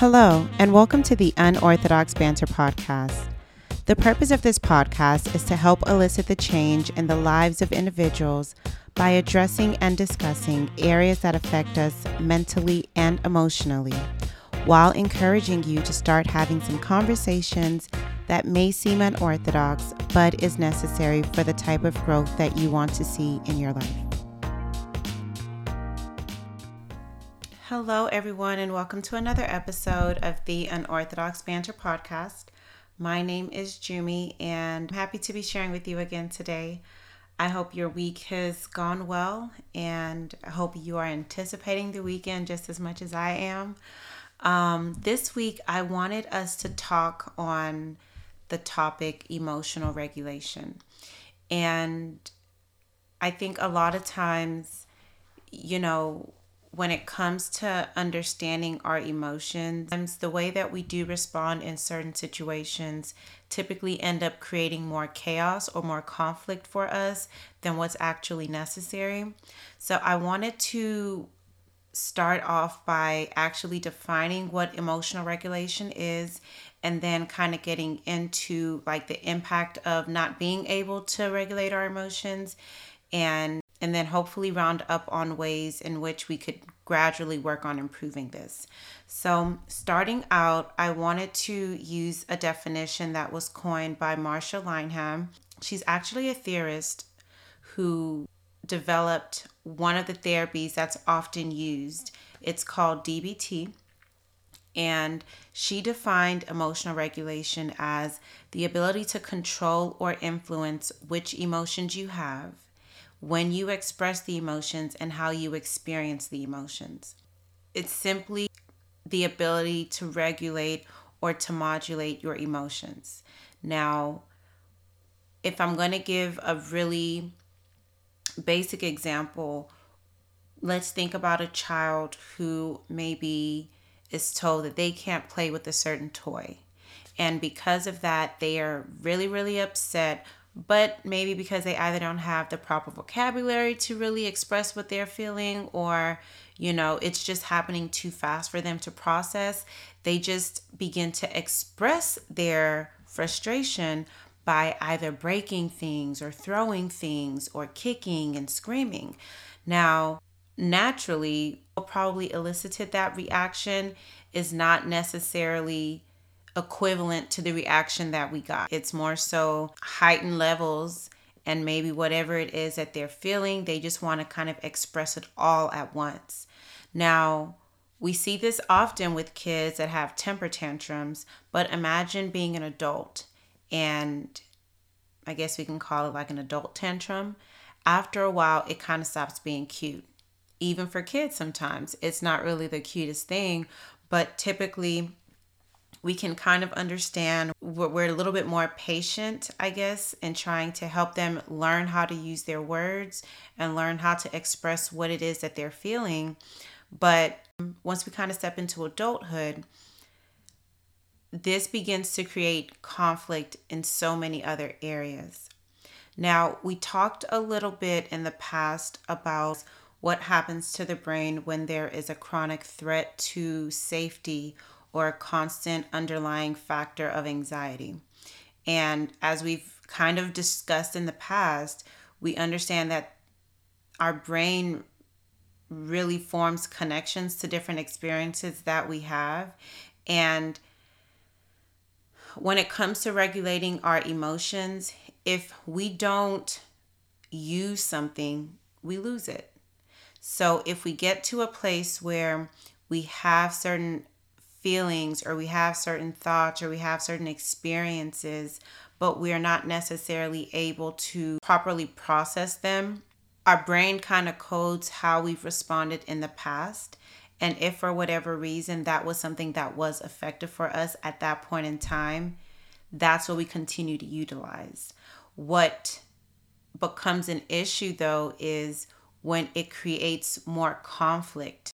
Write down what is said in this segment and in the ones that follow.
Hello, and welcome to the Unorthodox Banter Podcast. The purpose of this podcast is to help elicit the change in the lives of individuals by addressing and discussing areas that affect us mentally and emotionally, while encouraging you to start having some conversations that may seem unorthodox, but is necessary for the type of growth that you want to see in your life. Hello, everyone, and welcome to another episode of the Unorthodox Banter Podcast. My name is Jumi, and I'm happy to be sharing with you again today. I hope your week has gone well, and I hope you are anticipating the weekend just as much as I am. This week, I wanted us to talk on the topic emotional regulation. And I think a lot of times, when it comes to understanding our emotions, the way that we do respond in certain situations typically end up creating more chaos or more conflict for us than what's actually necessary. So I wanted to start off by actually defining what emotional regulation is, and then kind of getting into like the impact of not being able to regulate our emotions, and then hopefully round up on ways in which we could gradually work on improving this. So starting out, I wanted to use a definition that was coined by Marsha Linehan. She's actually a theorist who developed one of the therapies that's often used. It's called DBT. And she defined emotional regulation as the ability to control or influence which emotions you have, when you express the emotions, and how you experience the emotions. It's simply the ability to regulate or to modulate your emotions. Now, if I'm going to give a really basic example, let's think about a child who maybe is told that they can't play with a certain toy. And because of that, they are really, really upset. But maybe because they either don't have the proper vocabulary to really express what they're feeling, or, it's just happening too fast for them to process, they just begin to express their frustration by either breaking things or throwing things or kicking and screaming. Now, naturally, what probably elicited that reaction is not necessarily equivalent to the reaction that we got. It's more so heightened levels, and maybe whatever it is that they're feeling, they just want to kind of express it all at once. Now, we see this often with kids that have temper tantrums, but imagine being an adult, and I guess we can call it like an adult tantrum. After a while, it kind of stops being cute. Even for kids sometimes, it's not really the cutest thing, but typically we can kind of understand, we're a little bit more patient, I guess, in trying to help them learn how to use their words and learn how to express what it is that they're feeling. But once we kind of step into adulthood, this begins to create conflict in so many other areas. Now, we talked a little bit in the past about what happens to the brain when there is a chronic threat to safety or a constant underlying factor of anxiety. And as we've kind of discussed in the past, we understand that our brain really forms connections to different experiences that we have. And when it comes to regulating our emotions, if we don't use something, we lose it. So if we get to a place where we have certain feelings, or we have certain thoughts, or we have certain experiences, but we're not necessarily able to properly process them, our brain kind of codes how we've responded in the past. And if for whatever reason that was something that was effective for us at that point in time, that's what we continue to utilize. What becomes an issue, though, is when it creates more conflict.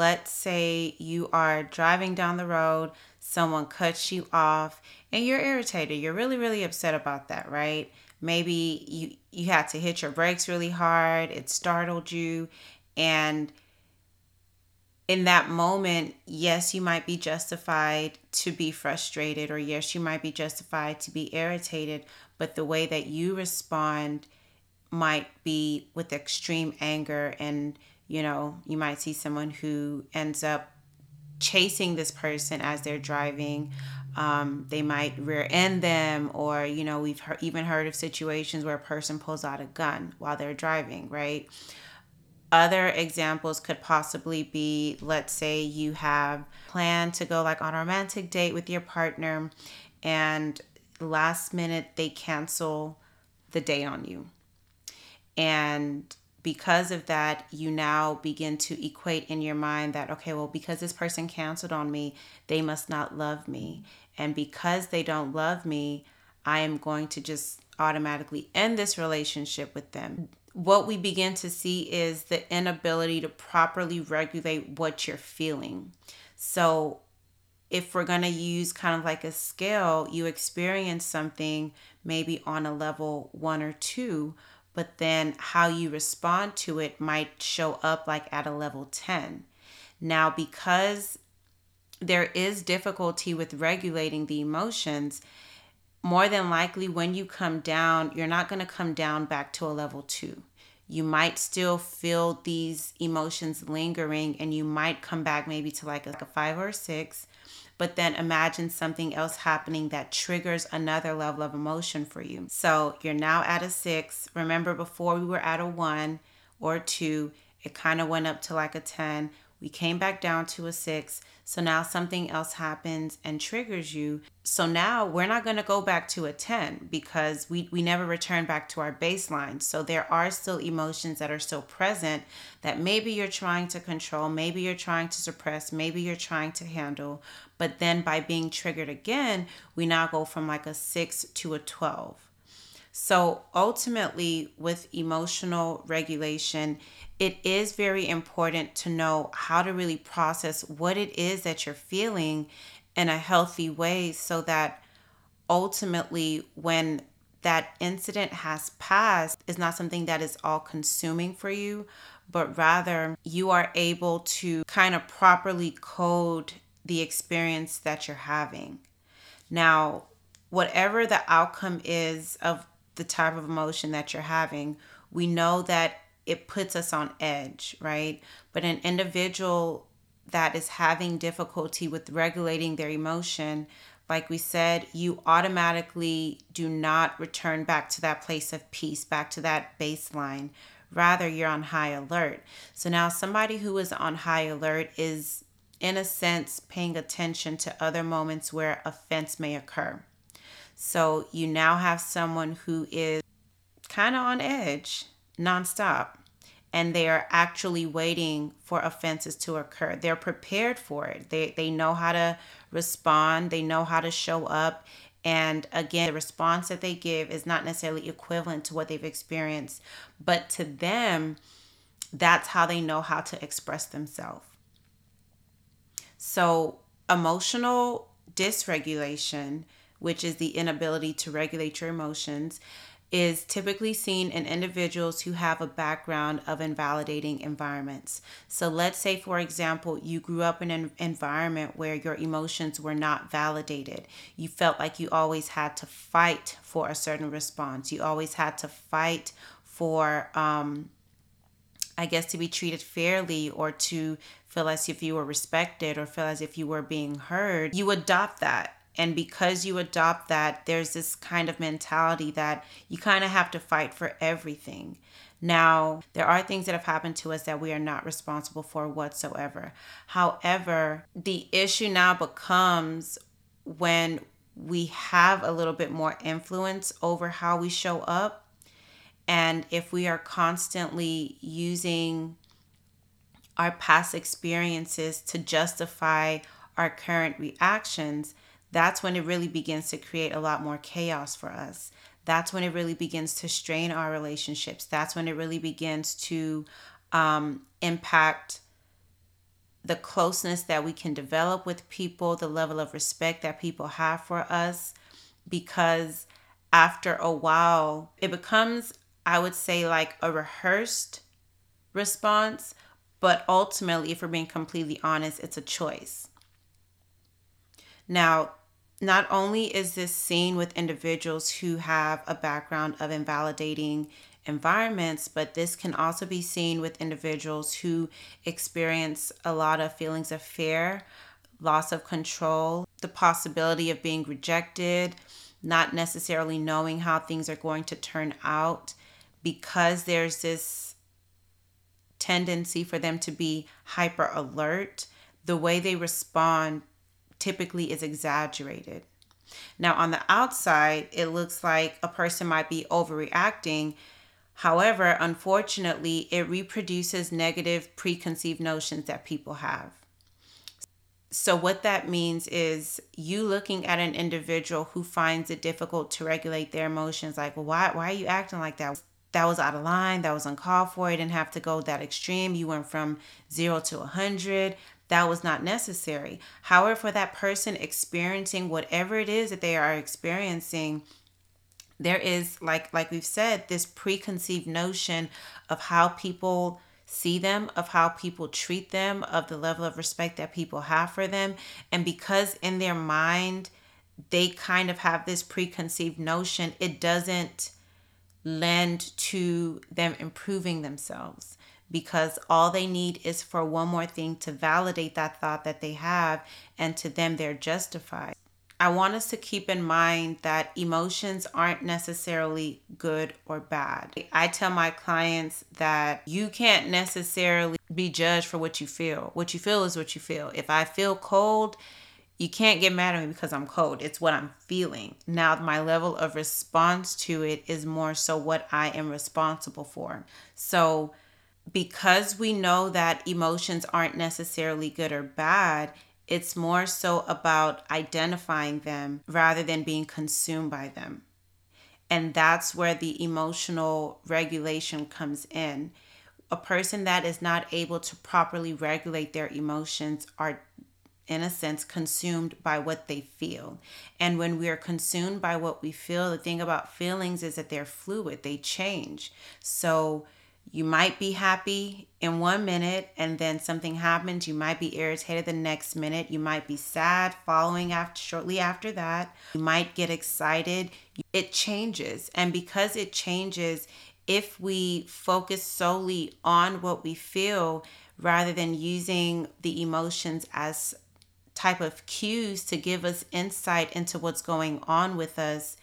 Let's say you are driving down the road, someone cuts you off, and you're irritated. You're really, really upset about that, right? Maybe you had to hit your brakes really hard. It startled you, and in that moment, yes, you might be justified to be frustrated, or yes, you might be justified to be irritated, but the way that you respond might be with extreme anger. And, you know, you might see someone who ends up chasing this person as they're driving. They might rear end them, or, you know, we've even heard of situations where a person pulls out a gun while they're driving, right? Other examples could possibly be, let's say you have planned to go like on a romantic date with your partner, and last minute they cancel the date on you. And because of that, you now begin to equate in your mind that, okay, well, because this person canceled on me, they must not love me. And because they don't love me, I am going to just automatically end this relationship with them. What we begin to see is the inability to properly regulate what you're feeling. So if we're going to use kind of like a scale, you experience something maybe on a level 1 or 2, but then how you respond to it might show up like at a level 10. Now, because there is difficulty with regulating the emotions, more than likely when you come down, you're not going to come down back to a level 2. You might still feel these emotions lingering, and you might come back maybe to like a 5 or 6, but then imagine something else happening that triggers another level of emotion for you. So you're now at a 6. Remember, before we were at a 1 or 2, it kind of went up to like a 10. We came back down to a 6. So now something else happens and triggers you. So now we're not going to go back to a 10, because we never return back to our baseline. So there are still emotions that are still present that maybe you're trying to control, maybe you're trying to suppress, maybe you're trying to handle. But then by being triggered again, we now go from like a 6 to a 12. So ultimately, with emotional regulation, it is very important to know how to really process what it is that you're feeling in a healthy way, so that ultimately when that incident has passed, it's not something that is all-consuming for you, but rather you are able to kind of properly code the experience that you're having. Now, whatever the outcome is of the type of emotion that you're having, we know that it puts us on edge, right? But an individual that is having difficulty with regulating their emotion, like we said, you automatically do not return back to that place of peace, back to that baseline. Rather, you're on high alert. So now somebody who is on high alert is, in a sense, paying attention to other moments where offense may occur. So you now have someone who is kind of on edge nonstop, and they are actually waiting for offenses to occur. They're prepared for it. They know how to respond. They know how to show up. And again, the response that they give is not necessarily equivalent to what they've experienced, but to them, that's how they know how to express themselves. So emotional dysregulation, which is the inability to regulate your emotions, is typically seen in individuals who have a background of invalidating environments. So let's say, for example, you grew up in an environment where your emotions were not validated. You felt like you always had to fight for a certain response. You always had to fight for, to be treated fairly, or to feel as if you were respected, or feel as if you were being heard. You adopt that. And because you adopt that, there's this kind of mentality that you kind of have to fight for everything. Now, there are things that have happened to us that we are not responsible for whatsoever. However, the issue now becomes when we have a little bit more influence over how we show up. And if we are constantly using our past experiences to justify our current reactions, that's when it really begins to create a lot more chaos for us. That's when it really begins to strain our relationships. That's when it really begins to impact the closeness that we can develop with people, the level of respect that people have for us, because after a while, it becomes, I would say, like a rehearsed response, But ultimately, if we're being completely honest, it's a choice. Now, not only is this seen with individuals who have a background of invalidating environments, but this can also be seen with individuals who experience a lot of feelings of fear, loss of control, the possibility of being rejected, not necessarily knowing how things are going to turn out, because there's this tendency for them to be hyper alert. The way they respond typically is exaggerated. Now, on the outside, it looks like a person might be overreacting. However, unfortunately, it reproduces negative preconceived notions that people have. So what that means is you looking at an individual who finds it difficult to regulate their emotions, like, well, why are you acting like that? That was out of line. That was uncalled for. You didn't have to go that extreme. You went from 0 to 100. That was not necessary. However, for that person experiencing whatever it is that they are experiencing, there is, like we've said, this preconceived notion of how people see them, of how people treat them, of the level of respect that people have for them. And because in their mind, they kind of have this preconceived notion, it doesn't lend to them improving themselves, because all they need is for one more thing to validate that thought that they have, and to them, they're justified. I want us to keep in mind that emotions aren't necessarily good or bad. I tell my clients that you can't necessarily be judged for what you feel. What you feel is what you feel. If I feel cold, you can't get mad at me because I'm cold. It's what I'm feeling. Now, my level of response to it is more so what I am responsible for. So because we know that emotions aren't necessarily good or bad, it's more so about identifying them rather than being consumed by them. And that's where the emotional regulation comes in. A person that is not able to properly regulate their emotions are, in a sense, consumed by what they feel. And when we are consumed by what we feel, the thing about feelings is that they're fluid, they change. So you might be happy in 1 minute and then something happens. You might be irritated the next minute. You might be sad shortly after that. You might get excited. It changes. And because it changes, if we focus solely on what we feel rather than using the emotions as type of cues to give us insight into what's going on with us,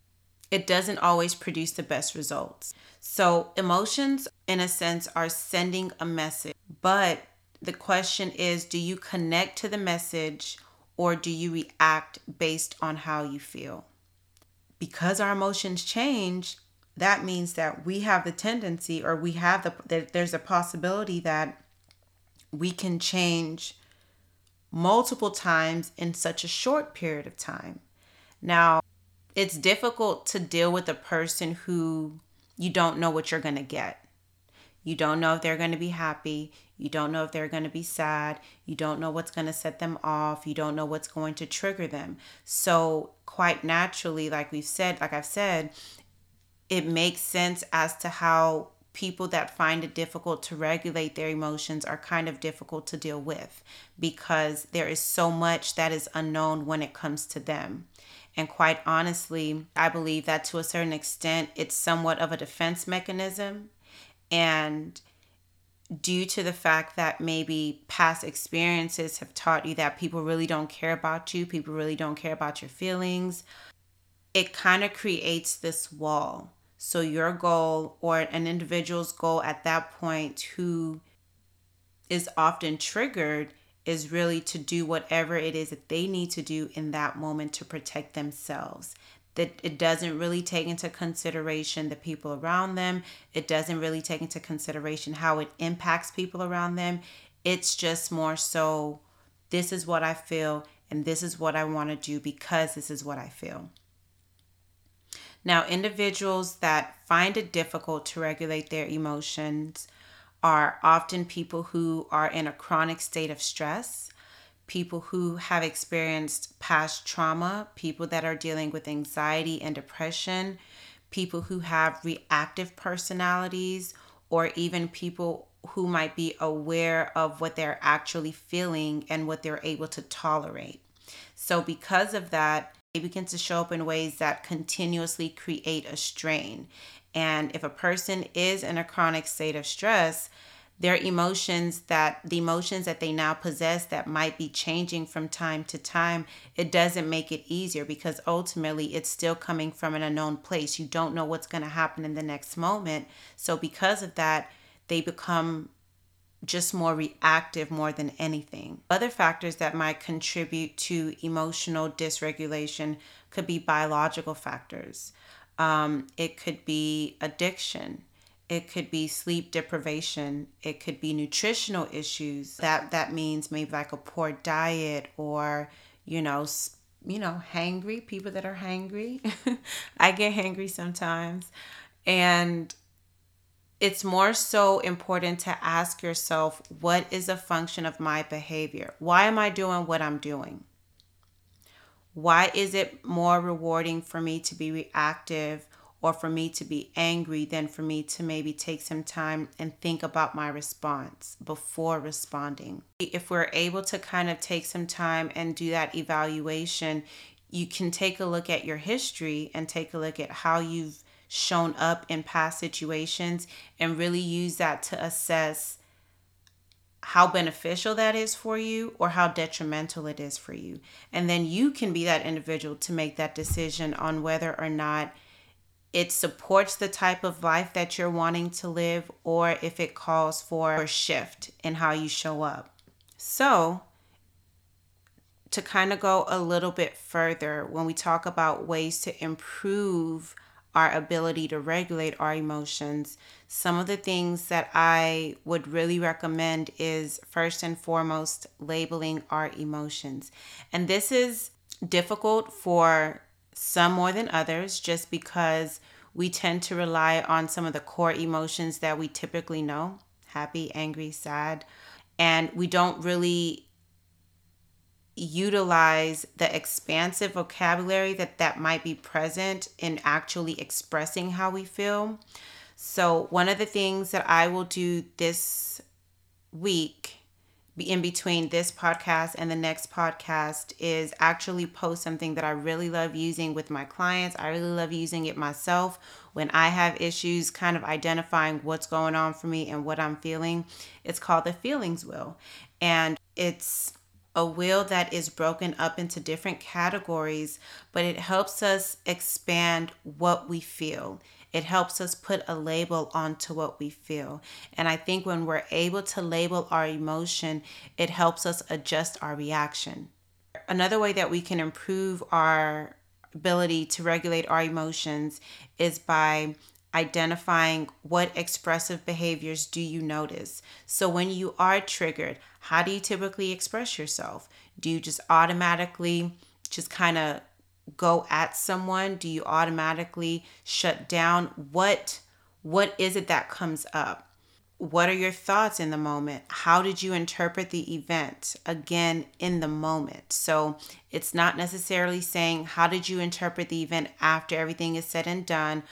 it doesn't always produce the best results. So emotions, in a sense, are sending a message. But the question is, do you connect to the message or do you react based on how you feel? Because our emotions change, that means that we have the tendency, or we have there's a possibility that we can change multiple times in such a short period of time. Now, it's difficult to deal with a person who you don't know what you're going to get. You don't know if they're going to be happy. You don't know if they're going to be sad. You don't know what's going to set them off. You don't know what's going to trigger them. So quite naturally, like I've said, it makes sense as to how people that find it difficult to regulate their emotions are kind of difficult to deal with, because there is so much that is unknown when it comes to them. And quite honestly, I believe that to a certain extent, it's somewhat of a defense mechanism. And due to the fact that maybe past experiences have taught you that people really don't care about you, people really don't care about your feelings, it kind of creates this wall. So your goal, or an individual's goal at that point who is often triggered, is really to do whatever it is that they need to do in that moment to protect themselves. That it doesn't really take into consideration the people around them. It doesn't really take into consideration how it impacts people around them. It's just more so, this is what I feel and this is what I want to do because this is what I feel. Now, individuals that find it difficult to regulate their emotions are often people who are in a chronic state of stress, people who have experienced past trauma, people that are dealing with anxiety and depression, people who have reactive personalities, or even people who might be aware of what they're actually feeling and what they're able to tolerate. So because of that, they begin to show up in ways that continuously create a strain. And if a person is in a chronic state of stress, their emotions, that the emotions that they now possess that might be changing from time to time, it doesn't make it easier, because ultimately it's still coming from an unknown place. You don't know what's going to happen in the next moment. So because of that, they become just more reactive more than anything. Other factors that might contribute to emotional dysregulation could be biological factors. It could be addiction. It could be sleep deprivation. It could be nutritional issues. That means maybe like a poor diet, or, hangry, people that are hangry. I get hangry sometimes. And it's more so important to ask yourself, what is a function of my behavior? Why am I doing what I'm doing? Why is it more rewarding for me to be reactive or for me to be angry than for me to maybe take some time and think about my response before responding? If we're able to kind of take some time and do that evaluation, you can take a look at your history and take a look at how you've shown up in past situations and really use that to assess how beneficial that is for you or how detrimental it is for you. And then you can be that individual to make that decision on whether or not it supports the type of life that you're wanting to live, or if it calls for a shift in how you show up. So to kind of go a little bit further, when we talk about ways to improve our ability to regulate our emotions, some of the things that I would really recommend is, first and foremost, labeling our emotions. And this is difficult for some more than others, just because we tend to rely on some of the core emotions that we typically know: happy, angry, sad. And we don't really utilize the expansive vocabulary that might be present in actually expressing how we feel. So one of the things that I will do this week, in between this podcast and the next podcast, is actually post something that I really love using with my clients. I really love using it myself when I have issues kind of identifying what's going on for me and what I'm feeling. It's called the Feelings Wheel. And it's a wheel that is broken up into different categories, but it helps us expand what we feel. It helps us put a label onto what we feel. And I think when we're able to label our emotion, it helps us adjust our reaction. Another way that we can improve our ability to regulate our emotions is by identifying what expressive behaviors do you notice. So when you are triggered, how do you typically express yourself? Do you just automatically just kind of go at someone? Do you automatically shut down? What is it that comes up? What are your thoughts in the moment? How did you interpret the event? Again, in the moment. So it's not necessarily saying, how did you interpret the event after everything is said and done?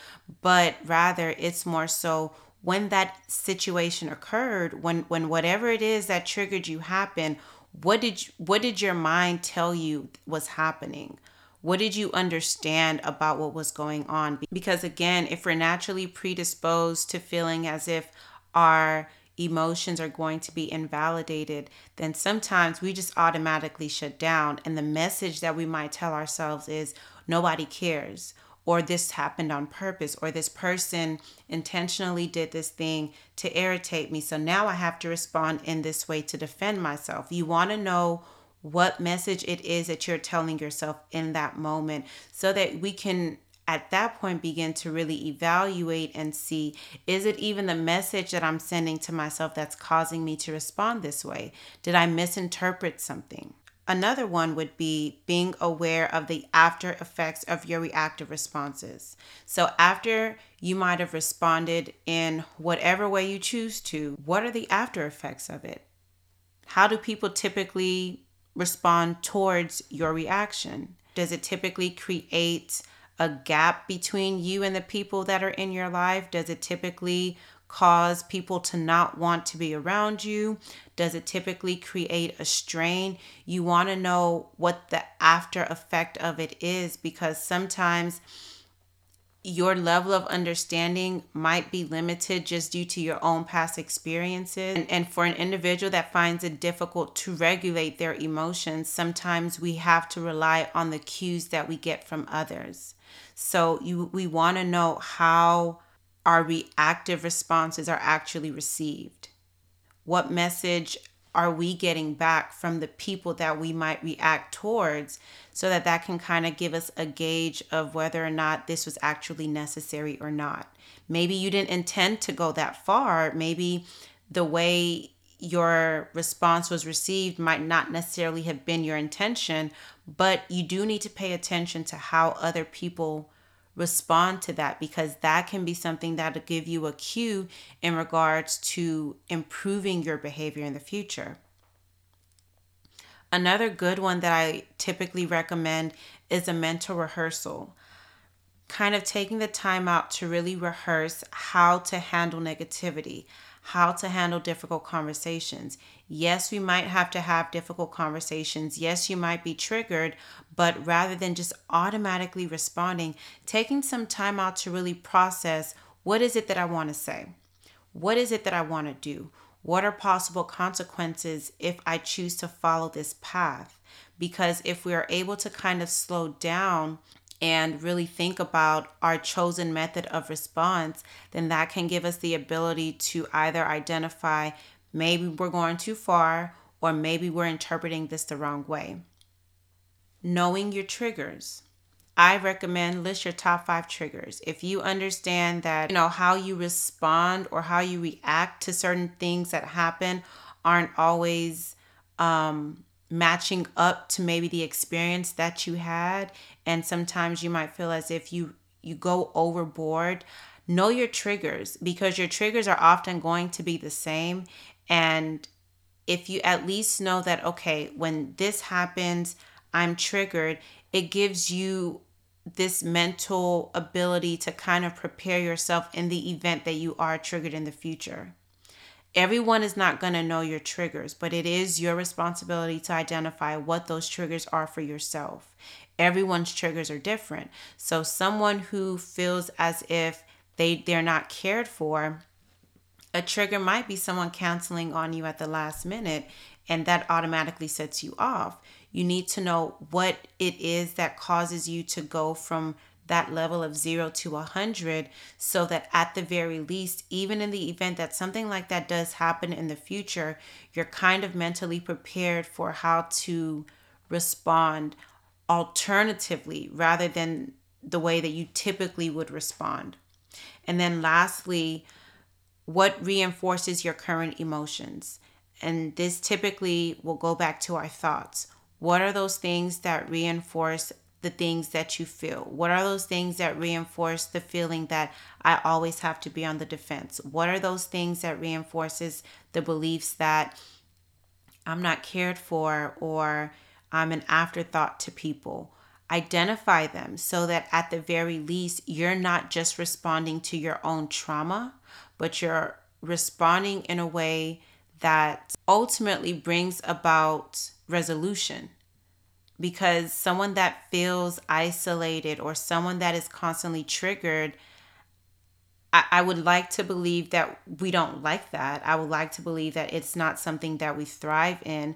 But rather, it's more so when that situation occurred, when whatever it is that triggered you happened, what did your mind tell you was happening? What did you understand about what was going on? Because again, if we're naturally predisposed to feeling as if our emotions are going to be invalidated, then sometimes we just automatically shut down. And the message that we might tell ourselves is, nobody cares, or this happened on purpose, or this person intentionally did this thing to irritate me, so now I have to respond in this way to defend myself. You want to know what message it is that you're telling yourself in that moment, so that we can at that point begin to really evaluate and see, is it even the message that I'm sending to myself that's causing me to respond this way? Did I misinterpret something? Another one would be being aware of the after effects of your reactive responses. So after you might have responded in whatever way you choose to, what are the after effects of it? How do people typically respond towards your reaction? Does it typically create a gap between you and the people that are in your life? Does it typically cause people to not want to be around you? Does it typically create a strain? You want to know what the after effect of it is, because sometimes your level of understanding might be limited just due to your own past experiences. And for an individual that finds it difficult to regulate their emotions, sometimes we have to rely on the cues that we get from others. So we want to know how our reactive responses are actually received. What message are we getting back from the people that we might react towards, so that that can kind of give us a gauge of whether or not this was actually necessary or not. Maybe you didn't intend to go that far. Maybe the way your response was received might not necessarily have been your intention, but you do need to pay attention to how other people respond to that, because that can be something that'll give you a cue in regards to improving your behavior in the future. Another good one that I typically recommend is a mental rehearsal. Kind of taking the time out to really rehearse how to handle negativity, how to handle difficult conversations. Yes, we might have to have difficult conversations. Yes, you might be triggered, but rather than just automatically responding, taking some time out to really process, what is it that I want to say? What is it that I want to do? What are possible consequences if I choose to follow this path? Because if we are able to kind of slow down and really think about our chosen method of response, then that can give us the ability to either identify maybe we're going too far, or maybe we're interpreting this the wrong way. Knowing your triggers. I recommend list your top 5 triggers. If you understand that, how you respond or how you react to certain things that happen aren't always matching up to maybe the experience that you had, and sometimes you might feel as if you go overboard, know your triggers, because your triggers are often going to be the same. And if you at least know that, okay, when this happens, I'm triggered, it gives you this mental ability to kind of prepare yourself in the event that you are triggered in the future. Everyone is not going to know your triggers, but it is your responsibility to identify what those triggers are for yourself. Everyone's triggers are different. So someone who feels as if they're not cared for, a trigger might be someone canceling on you at the last minute, and that automatically sets you off. You need to know what it is that causes you to go from that level of 0 to 100, so that at the very least, even in the event that something like that does happen in the future, you're kind of mentally prepared for how to respond alternatively rather than the way that you typically would respond. And then lastly, what reinforces your current emotions? And this typically will go back to our thoughts. What are those things that reinforce the things that you feel? What are those things that reinforce the feeling that I always have to be on the defense? What are those things that reinforces the beliefs that I'm not cared for, or I'm an afterthought to people? Identify them so that at the very least, you're not just responding to your own trauma, but you're responding in a way that ultimately brings about resolution. Because someone that feels isolated or someone that is constantly triggered, I would like to believe that we don't like that. I would like to believe that it's not something that we thrive in.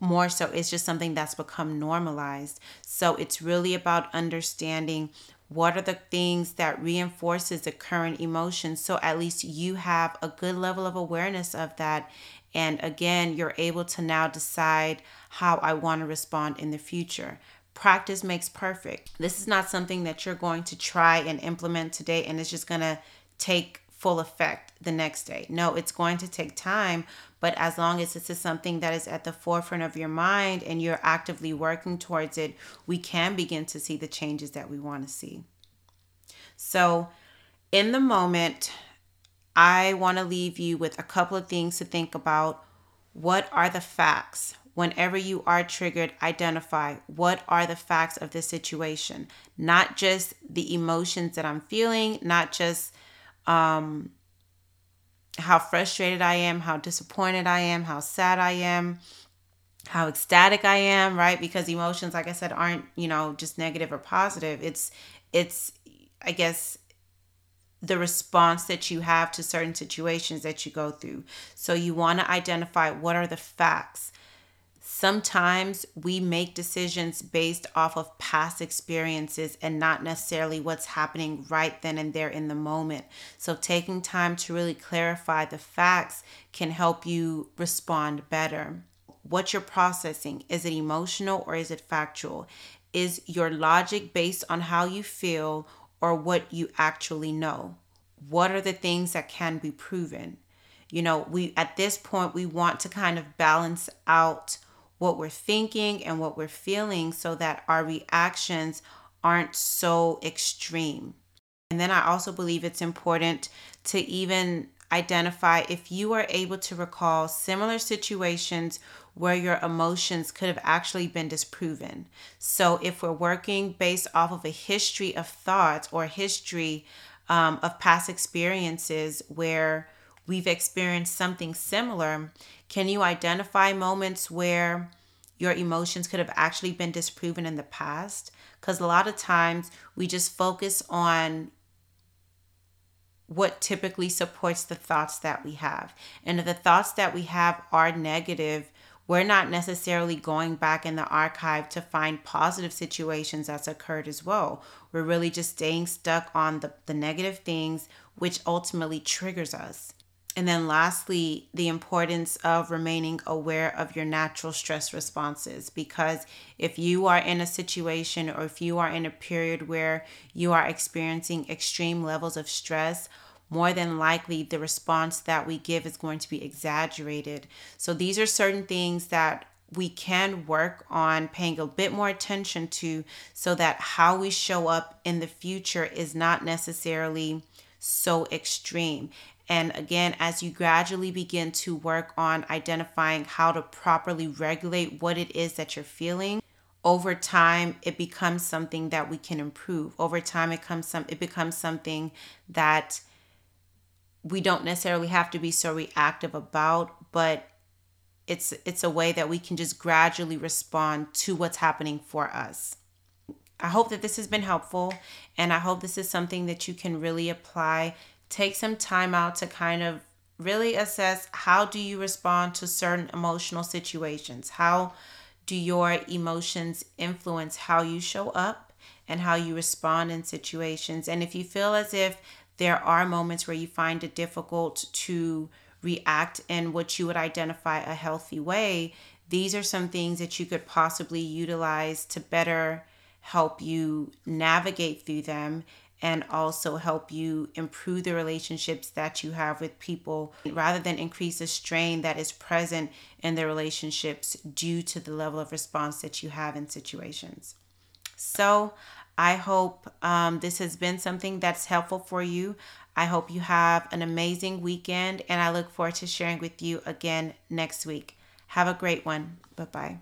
More so, it's just something that's become normalized. So it's really about understanding what are the things that reinforces the current emotion, so at least you have a good level of awareness of that. And again, you're able to now decide how I want to respond in the future. Practice makes perfect. This is not something that you're going to try and implement today and it's just going to take full effect the next day. No, it's going to take time, but as long as this is something that is at the forefront of your mind and you're actively working towards it, we can begin to see the changes that we want to see. So in the moment, I want to leave you with a couple of things to think about. What are the facts? Whenever you are triggered, identify what are the facts of this situation, not just the emotions that I'm feeling, not just how frustrated I am, how disappointed I am, how sad I am, how ecstatic I am, right? Because emotions, like I said, aren't, just negative or positive. It's I guess, the response that you have to certain situations that you go through. So you want to identify what are the facts. Sometimes we make decisions based off of past experiences and not necessarily what's happening right then and there in the moment. So taking time to really clarify the facts can help you respond better. What you're processing, is it emotional or is it factual? Is your logic based on how you feel or what you actually know? What are the things that can be proven? We at this point, we want to kind of balance out what we're thinking and what we're feeling so that our reactions aren't so extreme. And then I also believe it's important to even identify if you are able to recall similar situations where your emotions could have actually been disproven. So if we're working based off of a history of thoughts or history of past experiences where we've experienced something similar, can you identify moments where your emotions could have actually been disproven in the past? Because a lot of times we just focus on what typically supports the thoughts that we have. And if the thoughts that we have are negative, we're not necessarily going back in the archive to find positive situations that's occurred as well. We're really just staying stuck on the negative things, which ultimately triggers us. And then lastly, the importance of remaining aware of your natural stress responses, because if you are in a situation or if you are in a period where you are experiencing extreme levels of stress, more than likely the response that we give is going to be exaggerated. So these are certain things that we can work on paying a bit more attention to so that how we show up in the future is not necessarily so extreme. And again, as you gradually begin to work on identifying how to properly regulate what it is that you're feeling, over time, it becomes something that we can improve. Over time, it becomes something that we don't necessarily have to be so reactive about, but it's a way that we can just gradually respond to what's happening for us. I hope that this has been helpful, and I hope this is something that you can really apply. Take some time out to kind of really assess, how do you respond to certain emotional situations? How do your emotions influence how you show up and how you respond in situations? And if you feel as if there are moments where you find it difficult to react in what you would identify a healthy way, these are some things that you could possibly utilize to better help you navigate through them and also help you improve the relationships that you have with people rather than increase the strain that is present in the relationships due to the level of response that you have in situations. So I hope this has been something that's helpful for you. I hope you have an amazing weekend, and I look forward to sharing with you again next week. Have a great one. Bye-bye.